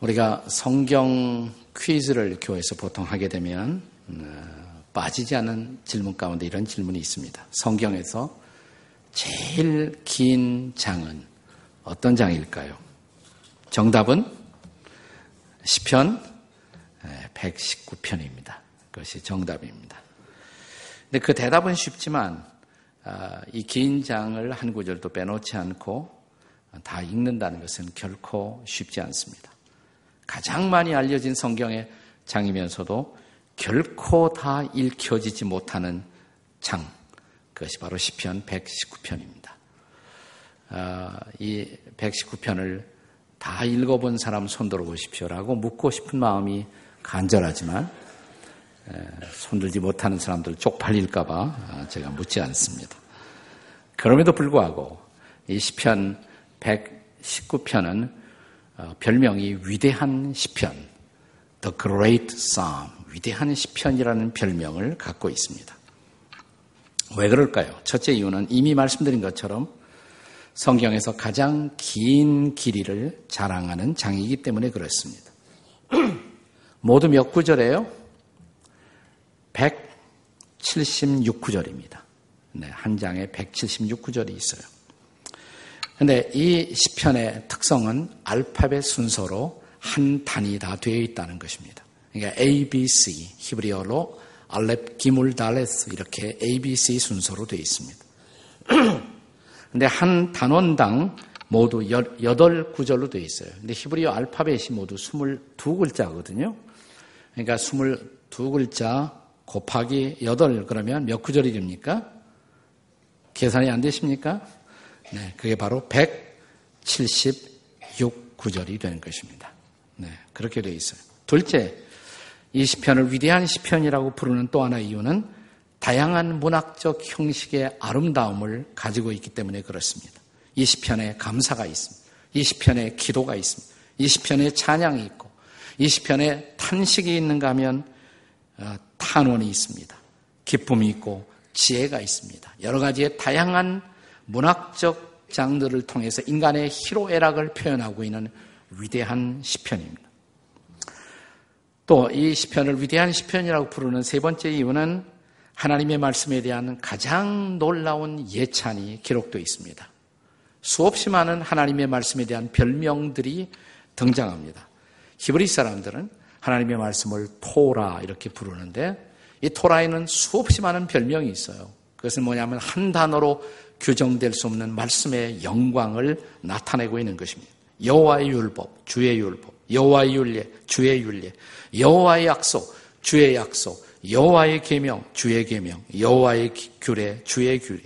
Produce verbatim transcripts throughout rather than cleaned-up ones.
우리가 성경 퀴즈를 교회에서 보통 하게 되면 빠지지 않은 질문 가운데 이런 질문이 있습니다. 성경에서 제일 긴 장은 어떤 장일까요? 정답은 시편 백십구 편입니다. 그것이 정답입니다. 근데 그 대답은 쉽지만 이 긴 장을 한 구절도 빼놓지 않고 다 읽는다는 것은 결코 쉽지 않습니다. 가장 많이 알려진 성경의 장이면서도 결코 다 읽혀지지 못하는 장, 그것이 바로 시편 백십구 편입니다. 이 백십구 편을 다 읽어본 사람 손들어 보십시오라고 묻고 싶은 마음이 간절하지만 손들지 못하는 사람들 쪽팔릴까 봐 제가 묻지 않습니다. 그럼에도 불구하고 이 시편 백십구 편은 별명이 위대한 시편, The Great Psalm, 위대한 시편이라는 별명을 갖고 있습니다. 왜 그럴까요? 첫째 이유는 이미 말씀드린 것처럼 성경에서 가장 긴 길이를 자랑하는 장이기 때문에 그렇습니다. 모두 몇 구절이에요? 백칠십육 구절입니다. 네, 한 장에 백칠십육 구절이 있어요. 그런데 이 시편의 특성은 알파벳 순서로 한 단이 다 되어 있다는 것입니다. 그러니까 A, B, C, 히브리어로 알렙, 기물, 달레스 이렇게 A, B, C 순서로 되어 있습니다. 그런데 한 단원당 모두 여덟 구절로 되어 있어요. 근데 히브리어 알파벳이 모두 스물두 글자거든요. 그러니까 스물두 글자 곱하기 여덟 그러면 몇 구절이 됩니까? 계산이 안 되십니까? 네, 그게 바로 백칠십육 구절이 되는 것입니다. 네, 그렇게 되어 있어요. 둘째, 이 시편을 위대한 시편이라고 부르는 또 하나의 이유는 다양한 문학적 형식의 아름다움을 가지고 있기 때문에 그렇습니다. 이 시편에 감사가 있습니다. 이 시편에 기도가 있습니다. 이 시편에 찬양이 있고, 이 시편에 탄식이 있는가 하면 탄원이 있습니다. 기쁨이 있고 지혜가 있습니다. 여러 가지의 다양한 문학적 장르를 통해서 인간의 희로애락을 표현하고 있는 위대한 시편입니다. 또 이 시편을 위대한 시편이라고 부르는 세 번째 이유는 하나님의 말씀에 대한 가장 놀라운 예찬이 기록되어 있습니다. 수없이 많은 하나님의 말씀에 대한 별명들이 등장합니다. 히브리 사람들은 하나님의 말씀을 토라 이렇게 부르는데 이 토라에는 수없이 많은 별명이 있어요. 그것은 뭐냐면 한 단어로 규정될 수 없는 말씀의 영광을 나타내고 있는 것입니다. 여호와의 율법, 주의 율법, 여호와의 율례, 주의 율례, 여호와의 약속, 주의 약속, 여호와의 계명, 주의 계명, 여호와의 규례, 주의 규례,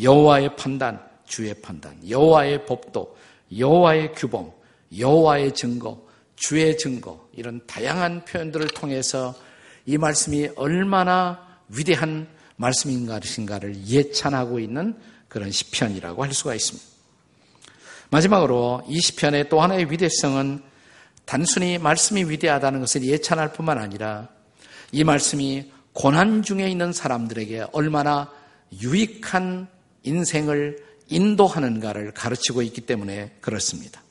여호와의 판단, 주의 판단, 여호와의 법도, 여호와의 규범, 여호와의 증거, 주의 증거, 이런 다양한 표현들을 통해서 이 말씀이 얼마나 위대한 말씀인가를 예찬하고 있는 그런 시편이라고 할 수가 있습니다. 마지막으로 이 시편의 또 하나의 위대성은 단순히 말씀이 위대하다는 것을 예찬할 뿐만 아니라 이 말씀이 고난 중에 있는 사람들에게 얼마나 유익한 인생을 인도하는가를 가르치고 있기 때문에 그렇습니다.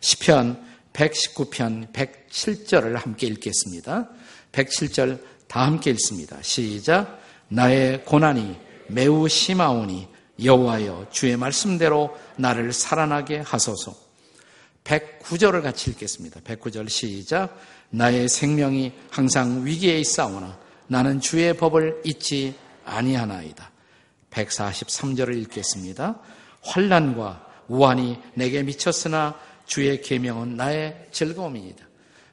시편 백십구 편 백칠 절을 함께 읽겠습니다. 백칠 절 다 함께 읽습니다. 시작. 나의 고난이 매우 심하오니 여호와여 주의 말씀대로 나를 살아나게 하소서. 백구 절을 같이 읽겠습니다. 백구 절 시작. 나의 생명이 항상 위기에 있사오나 나는 주의 법을 잊지 아니하나이다. 백사십삼 절을 읽겠습니다. 환난과 우환이 내게 미쳤으나 주의 계명은 나의 즐거움이니이다.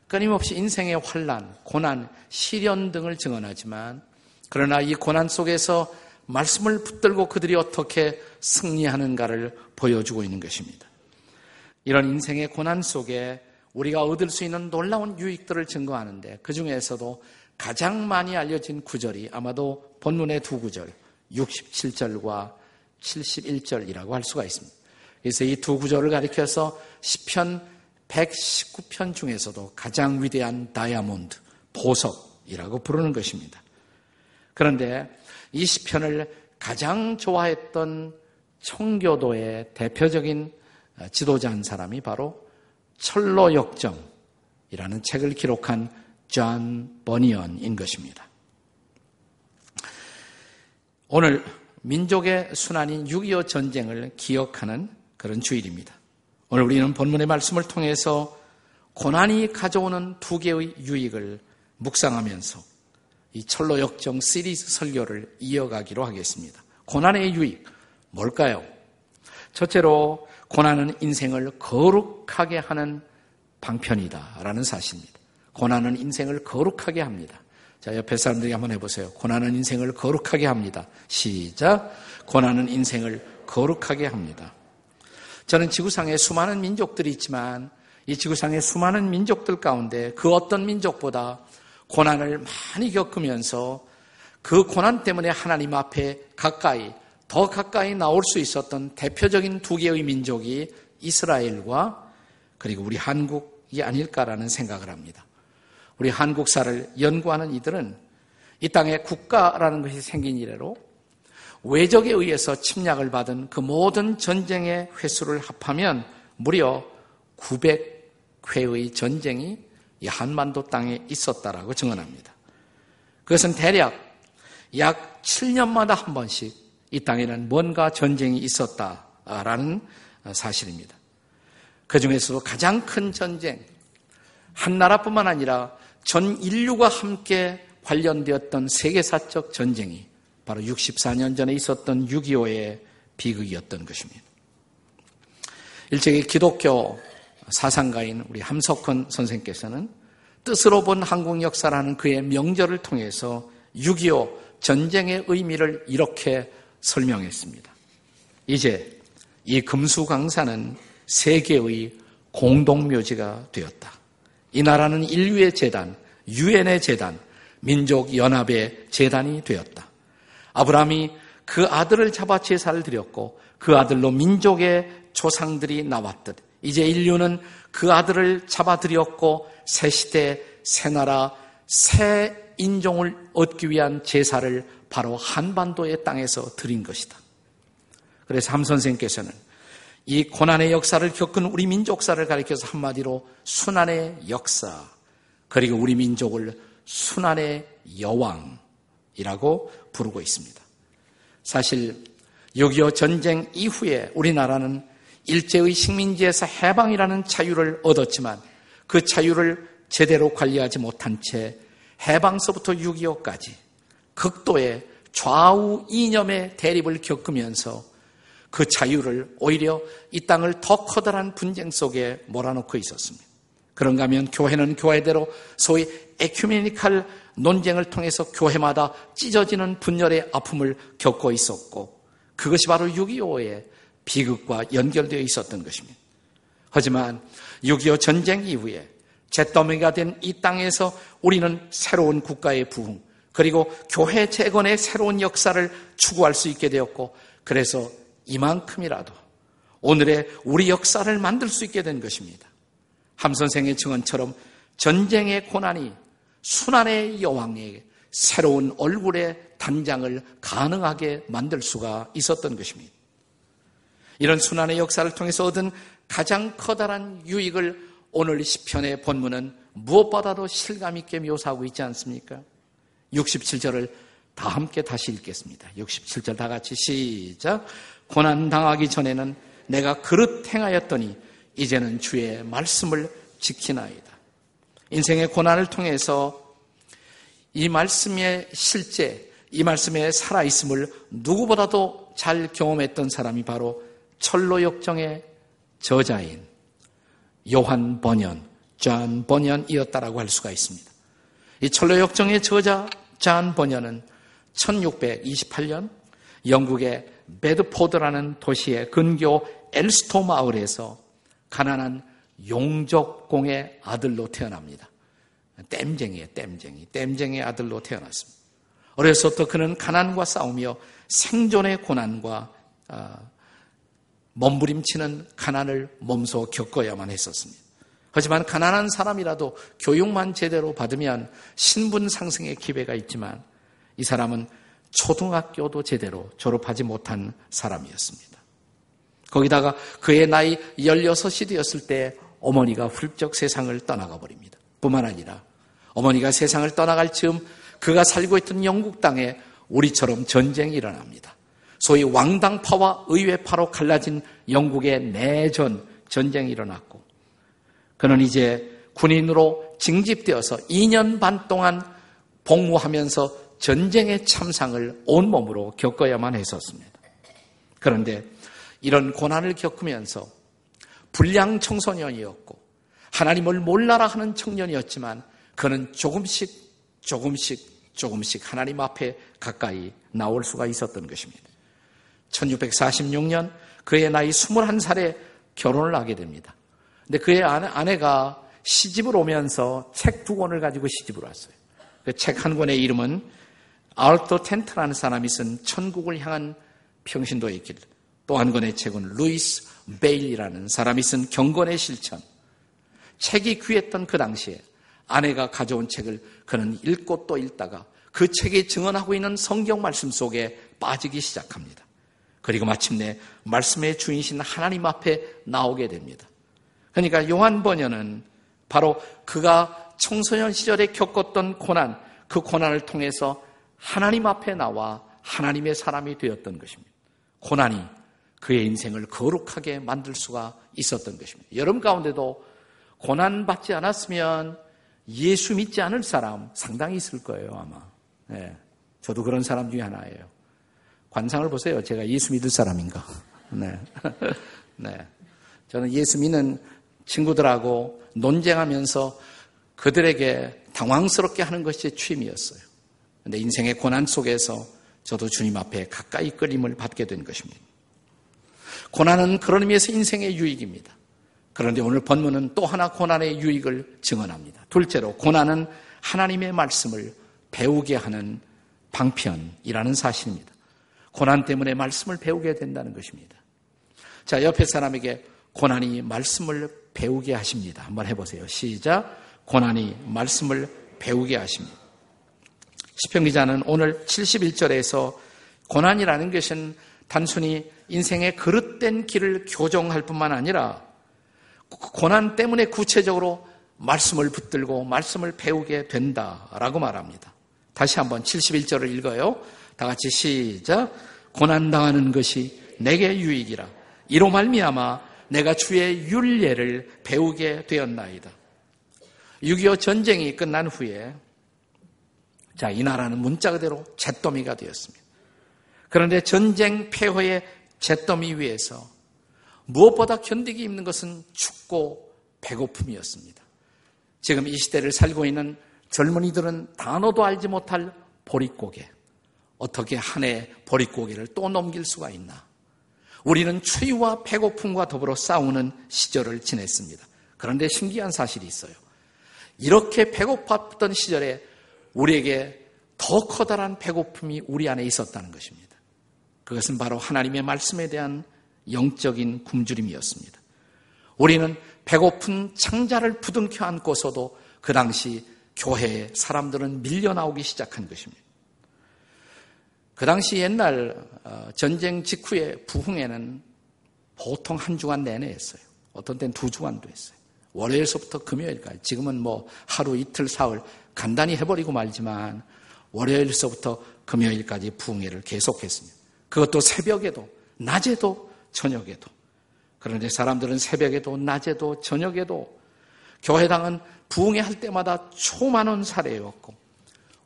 끊임없이 인생의 환난, 고난, 시련 등을 증언하지만 그러나 이 고난 속에서 말씀을 붙들고 그들이 어떻게 승리하는가를 보여주고 있는 것입니다. 이런 인생의 고난 속에 우리가 얻을 수 있는 놀라운 유익들을 증거하는데 그 중에서도 가장 많이 알려진 구절이 아마도 본문의 두 구절, 육십칠 절과 칠십일 절이라고 할 수가 있습니다. 그래서 이 두 구절을 가리켜서 시편 백십구 편 중에서도 가장 위대한 다이아몬드, 보석이라고 부르는 것입니다. 그런데 이 시편을 가장 좋아했던 청교도의 대표적인 지도자 한 사람이 바로 철로 역정 이라는 책을 기록한 존 버니언인 것입니다. 오늘 민족의 순환인 육이오 전쟁을 기억하는 그런 주일입니다. 오늘 우리는 본문의 말씀을 통해서 고난이 가져오는 두 개의 유익을 묵상하면서 이 철로 역정 시리즈 설교를 이어가기로 하겠습니다. 고난의 유익, 뭘까요? 첫째로 고난은 인생을 거룩하게 하는 방편이다라는 사실입니다. 고난은 인생을 거룩하게 합니다. 자, 옆에 사람들이 한번 해보세요. 고난은 인생을 거룩하게 합니다. 시작! 고난은 인생을 거룩하게 합니다. 저는 지구상에 수많은 민족들이 있지만 이 지구상의 수많은 민족들 가운데 그 어떤 민족보다 고난을 많이 겪으면서 그 고난 때문에 하나님 앞에 가까이, 더 가까이 나올 수 있었던 대표적인 두 개의 민족이 이스라엘과 그리고 우리 한국이 아닐까라는 생각을 합니다. 우리 한국사를 연구하는 이들은 이 땅에 국가라는 것이 생긴 이래로 외적에 의해서 침략을 받은 그 모든 전쟁의 횟수를 합하면 무려 구백 회의 전쟁이 이 한반도 땅에 있었다라고 증언합니다. 그것은 대략 약 칠 년마다 한 번씩 이 땅에는 뭔가 전쟁이 있었다라는 사실입니다. 그 중에서도 가장 큰 전쟁, 한 나라뿐만 아니라 전 인류가 함께 관련되었던 세계사적 전쟁이 바로 육십사 년 전에 있었던 육이오의 비극이었던 것입니다. 일제기 기독교 사상가인 우리 함석헌 선생께서는 뜻으로 본 한국 역사라는 그의 명절을 통해서 육이오 전쟁의 의미를 이렇게 설명했습니다. 이제 이 금수강산은 세계의 공동묘지가 되었다. 이 나라는 인류의 재단, 유엔의 재단, 민족연합의 재단이 되었다. 아브라함이 그 아들을 잡아 제사를 드렸고 그 아들로 민족의 조상들이 나왔듯 이제 인류는 그 아들을 잡아 드렸고 새 시대, 새 나라, 새 인종을 얻기 위한 제사를 바로 한반도의 땅에서 드린 것이다. 그래서 함 선생께서는 이 고난의 역사를 겪은 우리 민족사를 가리켜서 한마디로 순환의 역사, 그리고 우리 민족을 순환의 여왕이라고 부르고 있습니다. 사실 육이오 전쟁 이후에 우리나라는 일제의 식민지에서 해방이라는 자유를 얻었지만 그 자유를 제대로 관리하지 못한 채 해방서부터 육이오까지 극도의 좌우 이념의 대립을 겪으면서 그 자유를 오히려 이 땅을 더 커다란 분쟁 속에 몰아넣고 있었습니다. 그런가 하면 교회는 교회대로 소위 에큐메니칼 논쟁을 통해서 교회마다 찢어지는 분열의 아픔을 겪고 있었고 그것이 바로 육이오의 비극과 연결되어 있었던 것입니다. 하지만 육이오 전쟁 이후에 잿더미가 된 이 땅에서 우리는 새로운 국가의 부흥 그리고 교회 재건의 새로운 역사를 추구할 수 있게 되었고 그래서 이만큼이라도 오늘의 우리 역사를 만들 수 있게 된 것입니다. 함 선생의 증언처럼 전쟁의 고난이 순환의 여왕에게 새로운 얼굴의 단장을 가능하게 만들 수가 있었던 것입니다. 이런 순환의 역사를 통해서 얻은 가장 커다란 유익을 오늘 시편의 본문은 무엇보다도 실감 있게 묘사하고 있지 않습니까? 육십칠 절을 다 함께 다시 읽겠습니다. 육십칠 절 다 같이 시작! 고난당하기 전에는 내가 그릇 행하였더니 이제는 주의 말씀을 지키나이다. 인생의 고난을 통해서 이 말씀의 실제, 이 말씀의 살아있음을 누구보다도 잘 경험했던 사람이 바로 철로 역정의 저자인 요한 버니언, 존 버니언이었다라고 할 수가 있습니다. 이 철로 역정의 저자 존 버니언은 천육백이십팔 년 영국의 베드포드라는 도시의 근교 엘스토 마을에서 가난한 용적공의 아들로 태어납니다. 땜쟁이에요, 땜쟁이. 땜쟁이의 아들로 태어났습니다. 어려서부터 그는 가난과 싸우며 생존의 고난과 어, 몸부림치는 가난을 몸소 겪어야만 했었습니다. 하지만 가난한 사람이라도 교육만 제대로 받으면 신분 상승의 기회가 있지만 이 사람은 초등학교도 제대로 졸업하지 못한 사람이었습니다. 거기다가 그의 나이 열여섯이 되었을 때 어머니가 훌쩍 세상을 떠나가 버립니다. 뿐만 아니라 어머니가 세상을 떠나갈 즈음 그가 살고 있던 영국 땅에 우리처럼 전쟁이 일어납니다. 소위 왕당파와 의회파로 갈라진 영국의 내전 전쟁이 일어났고 그는 이제 군인으로 징집되어서 이 년 반 동안 복무하면서 전쟁의 참상을 온몸으로 겪어야만 했었습니다. 그런데 이런 고난을 겪으면서 불량 청소년이었고 하나님을 몰라라 하는 청년이었지만 그는 조금씩 조금씩 조금씩 하나님 앞에 가까이 나올 수가 있었던 것입니다. 천육백사십육 년 그의 나이 스물한 살에 결혼을 하게 됩니다. 근데 그의 아내가 시집을 오면서 책 두 권을 가지고 시집을 왔어요. 그 책 한 권의 이름은 알토 텐트라는 사람이 쓴 천국을 향한 평신도의 길, 또 한 권의 책은 루이스 베일이라는 사람이 쓴 경건의 실천. 책이 귀했던 그 당시에 아내가 가져온 책을 그는 읽고 또 읽다가 그 책이 증언하고 있는 성경 말씀 속에 빠지기 시작합니다. 그리고 마침내 말씀의 주인이신 하나님 앞에 나오게 됩니다. 그러니까 요한 번연은 바로 그가 청소년 시절에 겪었던 고난, 그 고난을 통해서 하나님 앞에 나와 하나님의 사람이 되었던 것입니다. 고난이 그의 인생을 거룩하게 만들 수가 있었던 것입니다. 여러분 가운데도 고난받지 않았으면 예수 믿지 않을 사람 상당히 있을 거예요, 아마. 네, 저도 그런 사람 중에 하나예요. 관상을 보세요. 제가 예수 믿을 사람인가. 네. 네. 저는 예수 믿는 친구들하고 논쟁하면서 그들에게 당황스럽게 하는 것이 취미였어요. 그런데 인생의 고난 속에서 저도 주님 앞에 가까이 끌림을 받게 된 것입니다. 고난은 그런 의미에서 인생의 유익입니다. 그런데 오늘 본문은 또 하나 고난의 유익을 증언합니다. 둘째로 고난은 하나님의 말씀을 배우게 하는 방편이라는 사실입니다. 고난 때문에 말씀을 배우게 된다는 것입니다. 자, 옆에 사람에게 고난이 말씀을 배우게 하십니다. 한번 해보세요. 시작. 고난이 말씀을 배우게 하십니다. 시편 기자는 오늘 칠십일 절에서 고난이라는 것은 단순히 인생의 그릇된 길을 교정할 뿐만 아니라 고난 때문에 구체적으로 말씀을 붙들고 말씀을 배우게 된다라고 말합니다. 다시 한번 칠십일 절을 읽어요. 다 같이 시작. 고난당하는 것이 내게 유익이라. 이로 말미암아 내가 주의 율례를 배우게 되었나이다. 육이오 전쟁이 끝난 후에 자, 이 나라는 문자 그대로 잿더미가 되었습니다. 그런데 전쟁 폐허의 잿더미 위에서 무엇보다 견디기 힘든 것은 춥고 배고픔이었습니다. 지금 이 시대를 살고 있는 젊은이들은 단어도 알지 못할 보릿고개, 어떻게 한 해 보릿고개를 또 넘길 수가 있나. 우리는 추위와 배고픔과 더불어 싸우는 시절을 지냈습니다. 그런데 신기한 사실이 있어요. 이렇게 배고팠던 시절에 우리에게 더 커다란 배고픔이 우리 안에 있었다는 것입니다. 그것은 바로 하나님의 말씀에 대한 영적인 굶주림이었습니다. 우리는 배고픈 창자를 부둥켜 안고서도 그 당시 교회에 사람들은 밀려나오기 시작한 것입니다. 그 당시 옛날 전쟁 직후의 부흥회는 보통 한 주간 내내 했어요. 어떤 때는 두 주간도 했어요. 월요일서부터 금요일까지. 지금은 뭐 하루 이틀 사흘 간단히 해버리고 말지만 월요일서부터 금요일까지 부흥회를 계속했습니다. 그것도 새벽에도 낮에도 저녁에도. 그런데 사람들은 새벽에도 낮에도 저녁에도 교회당은 부흥회 할 때마다 초만원 사례였고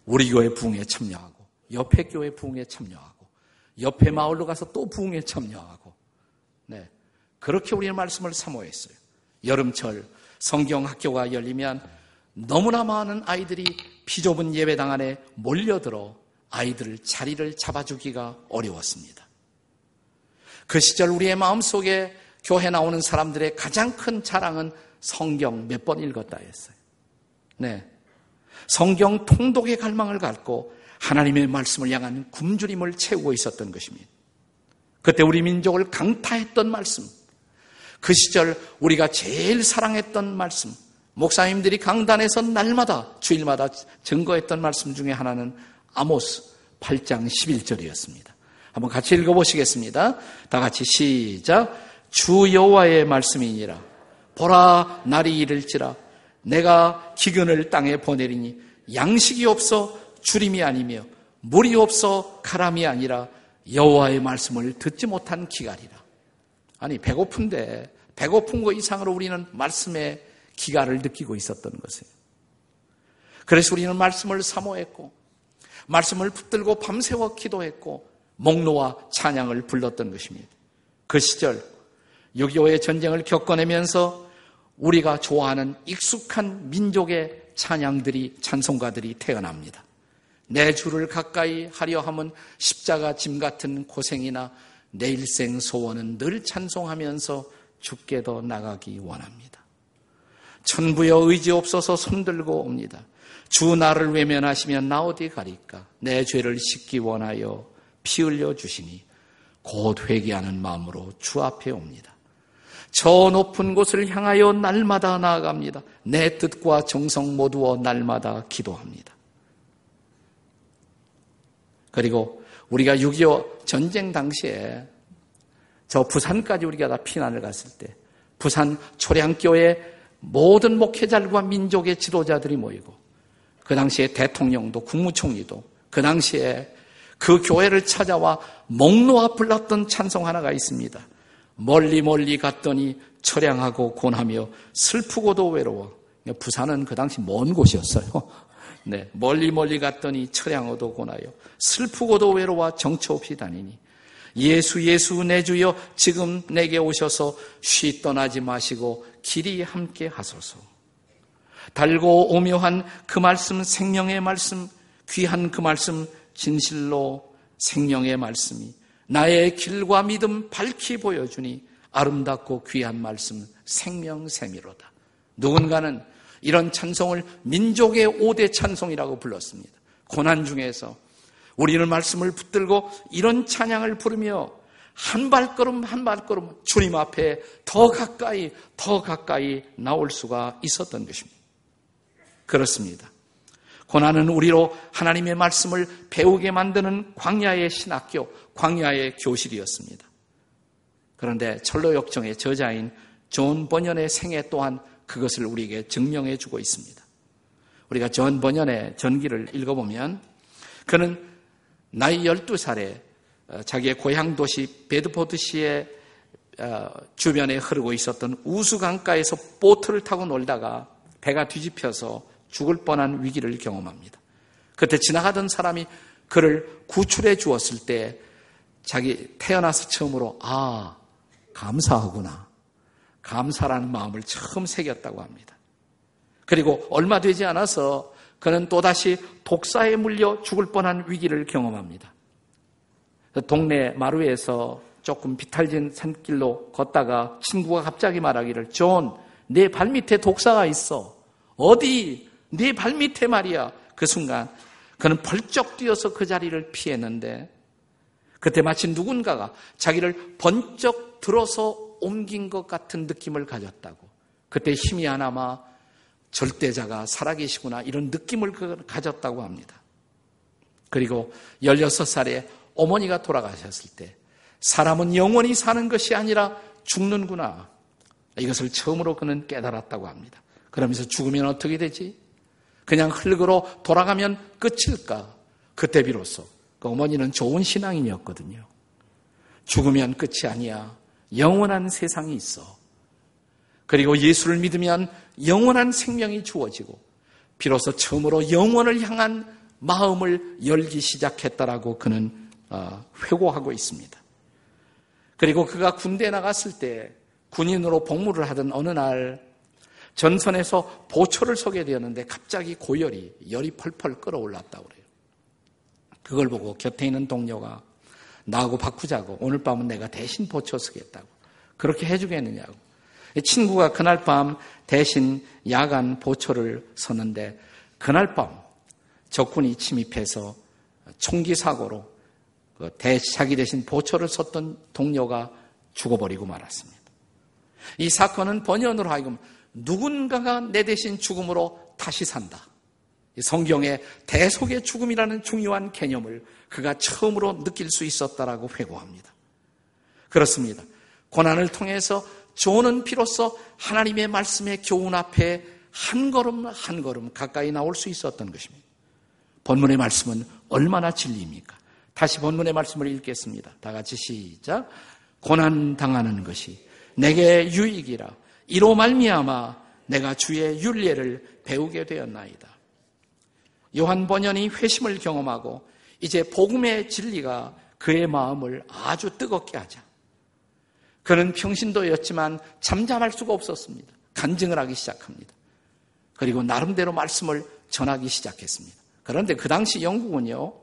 우리 교회 부흥회에 참여하고 옆에 교회 부흥에 참여하고 옆에 마을로 가서 또 부흥에 참여하고 네, 그렇게 우리의 말씀을 사모했어요. 여름철 성경학교가 열리면 너무나 많은 아이들이 비좁은 예배당 안에 몰려들어 아이들 자리를 잡아주기가 어려웠습니다. 그 시절 우리의 마음속에 교회 나오는 사람들의 가장 큰 자랑은 성경 몇 번 읽었다였어요. 네, 성경 통독의 갈망을 갖고 하나님의 말씀을 향한 굶주림을 채우고 있었던 것입니다. 그때 우리 민족을 강타했던 말씀, 그 시절 우리가 제일 사랑했던 말씀, 목사님들이 강단에서 날마다 주일마다 증거했던 말씀 중에 하나는 아모스 팔 장 십일 절이었습니다. 한번 같이 읽어보시겠습니다. 다 같이 시작. 주 여호와의 말씀이니라. 보라 날이 이를지라 내가 기근을 땅에 보내리니 양식이 없어 주림이 아니며 물이 없어 가람이 아니라 여호와의 말씀을 듣지 못한 기갈이라. 아니 배고픈데 배고픈 것 이상으로 우리는 말씀의 기갈을 느끼고 있었던 것이에요. 그래서 우리는 말씀을 사모했고 말씀을 붙들고 밤새워 기도했고 목노와 찬양을 불렀던 것입니다. 그 시절 육이오의 전쟁을 겪어내면서 우리가 좋아하는 익숙한 민족의 찬양들이 찬송가들이 태어납니다. 내 주를 가까이 하려 함은 십자가 짐 같은 고생이나 내 일생 소원은 늘 찬송하면서 주께도 나가기 원합니다. 천부여 의지 없어서 손들고 옵니다. 주 나를 외면하시면 나 어디 가리까? 내 죄를 씻기 원하여 피 흘려 주시니 곧 회개하는 마음으로 주 앞에 옵니다. 저 높은 곳을 향하여 날마다 나아갑니다. 내 뜻과 정성 모두어 날마다 기도합니다. 그리고 우리가 육이오 전쟁 당시에 저 부산까지 우리가 다 피난을 갔을 때 부산 초량교에 모든 목회자들과 민족의 지도자들이 모이고 그 당시에 대통령도 국무총리도 그 당시에 그 교회를 찾아와 목노아 불렀던 찬송 하나가 있습니다. 멀리 멀리 갔더니 처량하고 곤하며 슬프고도 외로워. 부산은 그 당시 먼 곳이었어요. 네, 멀리 멀리 갔더니 처량하고도 곤하여 슬프고도 외로워 정처 없이 다니니 예수 예수 내 주여 지금 내게 오셔서 쉬 떠나지 마시고 길이 함께 하소서. 달고 오묘한 그 말씀 생명의 말씀 귀한 그 말씀 진실로 생명의 말씀이 나의 길과 믿음 밝히 보여주니 아름답고 귀한 말씀 생명샘이로다. 누군가는 이런 찬송을 민족의 오 대 찬송이라고 불렀습니다. 고난 중에서 우리는 말씀을 붙들고 이런 찬양을 부르며 한 발걸음 한 발걸음 주님 앞에 더 가까이 더 가까이 나올 수가 있었던 것입니다. 그렇습니다. 고난은 우리로 하나님의 말씀을 배우게 만드는 광야의 신학교, 광야의 교실이었습니다. 그런데 철로 역정의 저자인 존 번연의 생애 또한 그것을 우리에게 증명해 주고 있습니다. 우리가 존 번연의 전기를 읽어보면 그는 나이 열두 살에 자기의 고향 도시 베드포드시의 주변에 흐르고 있었던 우수강가에서 보트를 타고 놀다가 배가 뒤집혀서 죽을 뻔한 위기를 경험합니다. 그때 지나가던 사람이 그를 구출해 주었을 때 자기 태어나서 처음으로 아, 감사하구나. 감사라는 마음을 처음 새겼다고 합니다. 그리고 얼마 되지 않아서 그는 또다시 독사에 물려 죽을 뻔한 위기를 경험합니다. 동네 마루에서 조금 비탈진 산길로 걷다가 친구가 갑자기 말하기를 존, 내 발밑에 독사가 있어. 어디? 네 발밑에 말이야. 그 순간 그는 벌쩍 뛰어서 그 자리를 피했는데 그때 마치 누군가가 자기를 번쩍 들어서 옮긴 것 같은 느낌을 가졌다고. 그때 희미하나마 절대자가 살아계시구나 이런 느낌을 가졌다고 합니다. 그리고 열여섯 살에 어머니가 돌아가셨을 때 사람은 영원히 사는 것이 아니라 죽는구나. 이것을 처음으로 그는 깨달았다고 합니다. 그러면서 죽으면 어떻게 되지? 그냥 흙으로 돌아가면 끝일까? 그때 비로소 그 어머니는 좋은 신앙인이었거든요. 죽으면 끝이 아니야. 영원한 세상이 있어. 그리고 예수를 믿으면 영원한 생명이 주어지고 비로소 처음으로 영원을 향한 마음을 열기 시작했다라고 그는 회고하고 있습니다. 그리고 그가 군대에 나갔을 때 군인으로 복무를 하던 어느 날 전선에서 보초를 서게 되었는데 갑자기 고열이, 열이 펄펄 끓어올랐다고 그래요. 그걸 보고 곁에 있는 동료가 나하고 바꾸자고 오늘 밤은 내가 대신 보초 서겠다고 그렇게 해주겠느냐고. 친구가 그날 밤 대신 야간 보초를 서는데 그날 밤 적군이 침입해서 총기 사고로 자기 대신 보초를 섰던 동료가 죽어버리고 말았습니다. 이 사건은 번연으로 하여금 누군가가 내 대신 죽음으로 다시 산다. 성경의 대속의 죽음이라는 중요한 개념을 그가 처음으로 느낄 수 있었다라고 회고합니다. 그렇습니다. 고난을 통해서 존은 비로소 하나님의 말씀의 교훈 앞에 한 걸음 한 걸음 가까이 나올 수 있었던 것입니다. 본문의 말씀은 얼마나 진리입니까? 다시 본문의 말씀을 읽겠습니다. 다 같이 시작. 고난당하는 것이 내게 유익이라 이로 말미암아 내가 주의 율례를 배우게 되었나이다. 요한 번연이 회심을 경험하고 이제 복음의 진리가 그의 마음을 아주 뜨겁게 하자 그는 평신도였지만 잠잠할 수가 없었습니다. 간증을 하기 시작합니다. 그리고 나름대로 말씀을 전하기 시작했습니다. 그런데 그 당시 영국은요,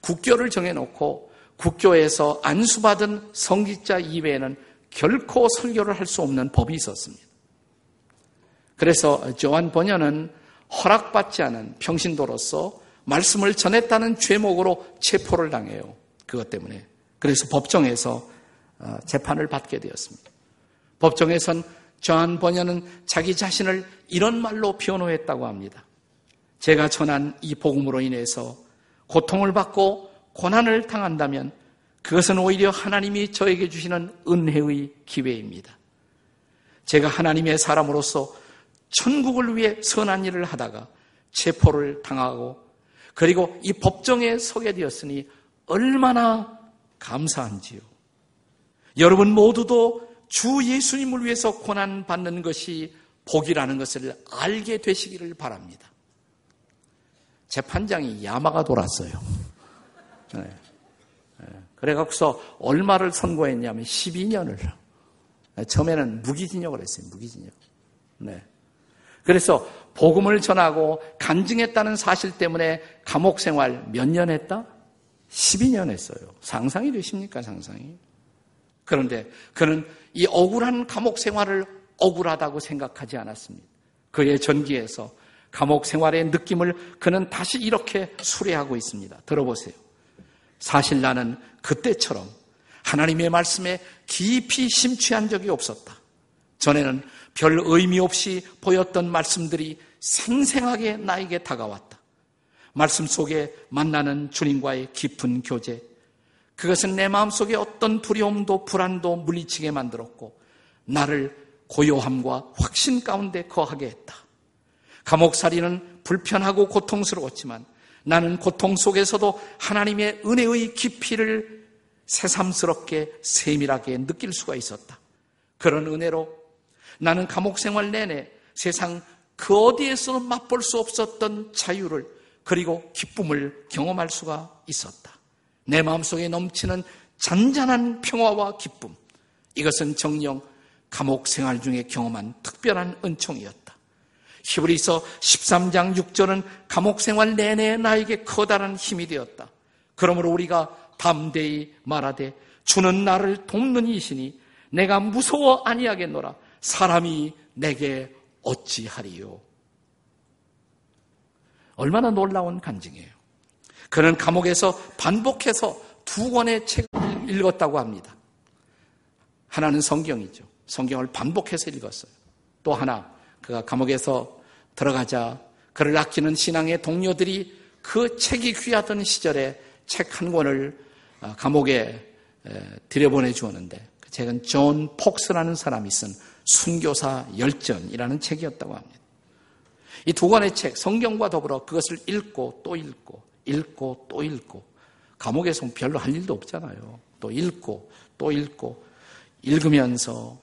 국교를 정해놓고 국교에서 안수받은 성직자 이외에는 결코 설교를 할 수 없는 법이 있었습니다. 그래서 요한 번연은 허락받지 않은 평신도로서 말씀을 전했다는 죄목으로 체포를 당해요. 그것 때문에. 그래서 법정에서 재판을 받게 되었습니다. 법정에선 요한 번연은 자기 자신을 이런 말로 변호했다고 합니다. 제가 전한 이 복음으로 인해서 고통을 받고 고난을 당한다면 그것은 오히려 하나님이 저에게 주시는 은혜의 기회입니다. 제가 하나님의 사람으로서 천국을 위해 선한 일을 하다가 체포를 당하고 그리고 이 법정에 서게 되었으니 얼마나 감사한지요. 여러분 모두도 주 예수님을 위해서 고난받는 것이 복이라는 것을 알게 되시기를 바랍니다. 재판장이 야마가 돌았어요. 그래갖고서 얼마를 선고했냐면 십이 년을. 처음에는 무기징역을 했어요. 무기징역. 네. 그래서 복음을 전하고 간증했다는 사실 때문에 감옥 생활 몇 년 했다? 십이 년 했어요. 상상이 되십니까? 상상이. 그런데 그는 이 억울한 감옥 생활을 억울하다고 생각하지 않았습니다. 그의 전기에서 감옥 생활의 느낌을 그는 다시 이렇게 수레하고 있습니다. 들어보세요. 사실 나는 그때처럼 하나님의 말씀에 깊이 심취한 적이 없었다. 전에는 별 의미 없이 보였던 말씀들이 생생하게 나에게 다가왔다. 말씀 속에 만나는 주님과의 깊은 교제, 그것은 내 마음속에 어떤 두려움도 불안도 물리치게 만들었고 나를 고요함과 확신 가운데 거하게 했다. 감옥살이는 불편하고 고통스러웠지만 나는 고통 속에서도 하나님의 은혜의 깊이를 새삼스럽게 세밀하게 느낄 수가 있었다. 그런 은혜로 나는 감옥 생활 내내 세상 그 어디에서도 맛볼 수 없었던 자유를 그리고 기쁨을 경험할 수가 있었다. 내 마음속에 넘치는 잔잔한 평화와 기쁨, 이것은 정녕 감옥 생활 중에 경험한 특별한 은총이었다. 히브리서 십삼 장 육 절은 감옥 생활 내내 나에게 커다란 힘이 되었다. 그러므로 우리가 담대히 말하되 주는 나를 돕는 이시니 내가 무서워 아니하겠노라. 사람이 내게 어찌하리요. 얼마나 놀라운 간증이에요. 그는 감옥에서 반복해서 두 권의 책을 읽었다고 합니다. 하나는 성경이죠. 성경을 반복해서 읽었어요. 또 하나, 그가 감옥에서 들어가자 그를 아끼는 신앙의 동료들이 그 책이 귀하던 시절에 책 한 권을 감옥에 들여보내 주었는데 그 책은 존 폭스라는 사람이 쓴 순교사 열전이라는 책이었다고 합니다. 이 두 권의 책, 성경과 더불어 그것을 읽고 또 읽고 읽고 또 읽고, 감옥에서 별로 할 일도 없잖아요. 또 읽고 또 읽고 읽으면서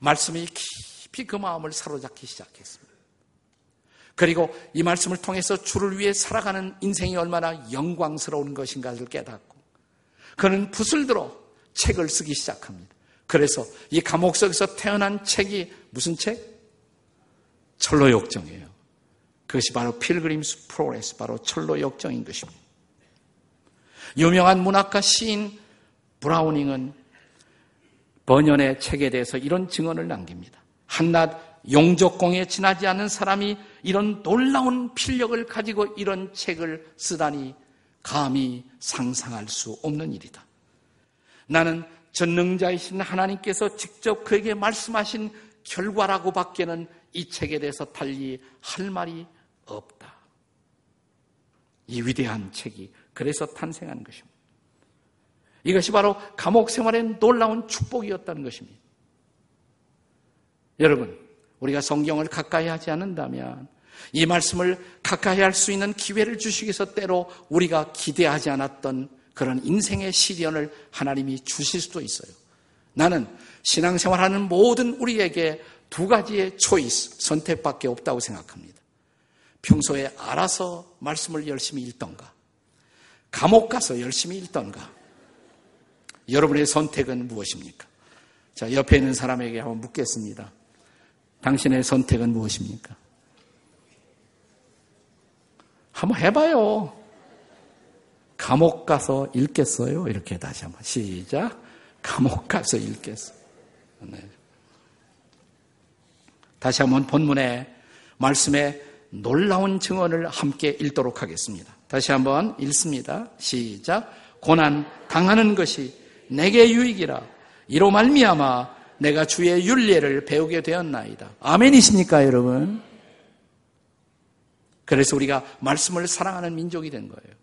말씀이 깊이 그 마음을 사로잡기 시작했습니다. 그리고 이 말씀을 통해서 주를 위해 살아가는 인생이 얼마나 영광스러운 것인가를 깨닫고 그는 붓을 들어 책을 쓰기 시작합니다. 그래서 이 감옥 속에서 태어난 책이 무슨 책? 철로역정이에요. 그것이 바로 필그림스 프로그레스, 바로 철로역정인 것입니다. 유명한 문학가 시인 브라우닝은 번연의 책에 대해서 이런 증언을 남깁니다. 한낱 용적공에 지나지 않은 사람이 이런 놀라운 필력을 가지고 이런 책을 쓰다니 감히 상상할 수 없는 일이다. 나는 전능자이신 하나님께서 직접 그에게 말씀하신 결과라고 밖에는 이 책에 대해서 달리 할 말이 없다. 이 위대한 책이 그래서 탄생한 것입니다. 이것이 바로 감옥 생활의 놀라운 축복이었다는 것입니다. 여러분, 우리가 성경을 가까이 하지 않는다면, 이 말씀을 가까이 할 수 있는 기회를 주시기 위해서 때로 우리가 기대하지 않았던 그런 인생의 시련을 하나님이 주실 수도 있어요. 나는 신앙생활하는 모든 우리에게 두 가지의 초이스, 선택밖에 없다고 생각합니다. 평소에 알아서 말씀을 열심히 읽던가, 감옥 가서 열심히 읽던가. 여러분의 선택은 무엇입니까? 자, 옆에 있는 사람에게 한번 묻겠습니다. 당신의 선택은 무엇입니까? 한번 해봐요. 감옥 가서 읽겠어요? 이렇게 다시 한번 시작. 감옥 가서 읽겠어요. 네. 다시 한번 본문의 말씀에 놀라운 증언을 함께 읽도록 하겠습니다. 다시 한번 읽습니다. 시작. 고난 당하는 것이 내게 유익이라 이로 말미암아 내가 주의 율례를 배우게 되었나이다. 아멘이십니까, 여러분? 그래서 우리가 말씀을 사랑하는 민족이 된 거예요.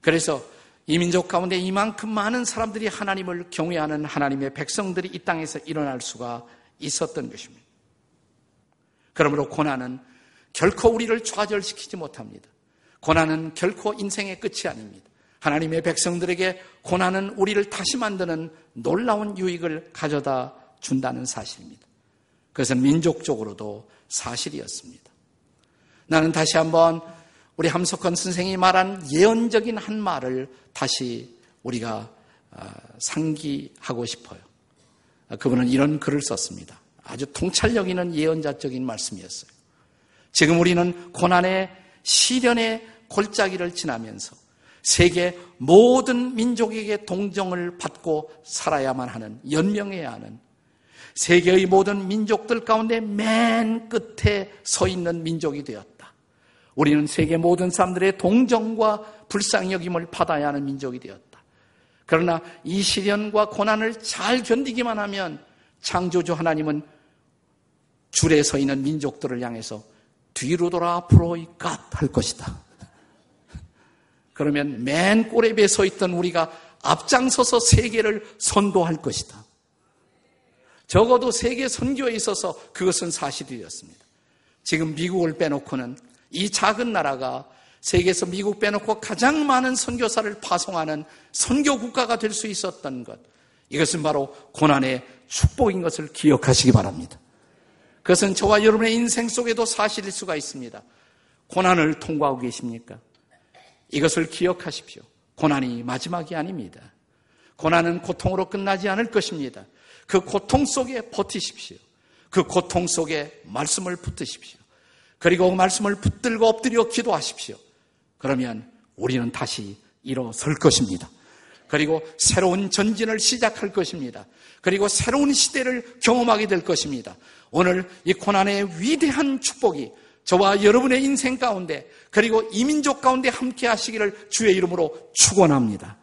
그래서 이 민족 가운데 이만큼 많은 사람들이 하나님을 경외하는 하나님의 백성들이 이 땅에서 일어날 수가 있었던 것입니다. 그러므로 고난은 결코 우리를 좌절시키지 못합니다. 고난은 결코 인생의 끝이 아닙니다. 하나님의 백성들에게 고난은 우리를 다시 만드는 놀라운 유익을 가져다 준다는 사실입니다. 그것은 민족적으로도 사실이었습니다. 나는 다시 한번 우리 함석헌 선생이 말한 예언적인 한 말을 다시 우리가 상기하고 싶어요. 그분은 이런 글을 썼습니다. 아주 통찰력 있는 예언자적인 말씀이었어요. 지금 우리는 고난의 시련의 골짜기를 지나면서 세계 모든 민족에게 동정을 받고 살아야만 하는, 연명해야 하는, 세계의 모든 민족들 가운데 맨 끝에 서 있는 민족이 되었다. 우리는 세계 모든 사람들의 동정과 불쌍히 여김을 받아야 하는 민족이 되었다. 그러나 이 시련과 고난을 잘 견디기만 하면 창조주 하나님은 줄에 서 있는 민족들을 향해서 뒤로 돌아 앞으로 이깟 할 것이다. 그러면 맨 꼬레비에 서 있던 우리가 앞장서서 세계를 선도할 것이다. 적어도 세계 선교에 있어서 그것은 사실이었습니다. 지금 미국을 빼놓고는 이 작은 나라가 세계에서 미국 빼놓고 가장 많은 선교사를 파송하는 선교 국가가 될 수 있었던 것, 이것은 바로 고난의 축복인 것을 기억하시기 바랍니다. 그것은 저와 여러분의 인생 속에도 사실일 수가 있습니다. 고난을 통과하고 계십니까? 이것을 기억하십시오. 고난이 마지막이 아닙니다. 고난은 고통으로 끝나지 않을 것입니다. 그 고통 속에 버티십시오. 그 고통 속에 말씀을 붙드십시오. 그리고 말씀을 붙들고 엎드려 기도하십시오. 그러면 우리는 다시 일어설 것입니다. 그리고 새로운 전진을 시작할 것입니다. 그리고 새로운 시대를 경험하게 될 것입니다. 오늘 이 고난의 위대한 축복이 저와 여러분의 인생 가운데, 그리고 이민족 가운데 함께 하시기를 주의 이름으로 축원합니다.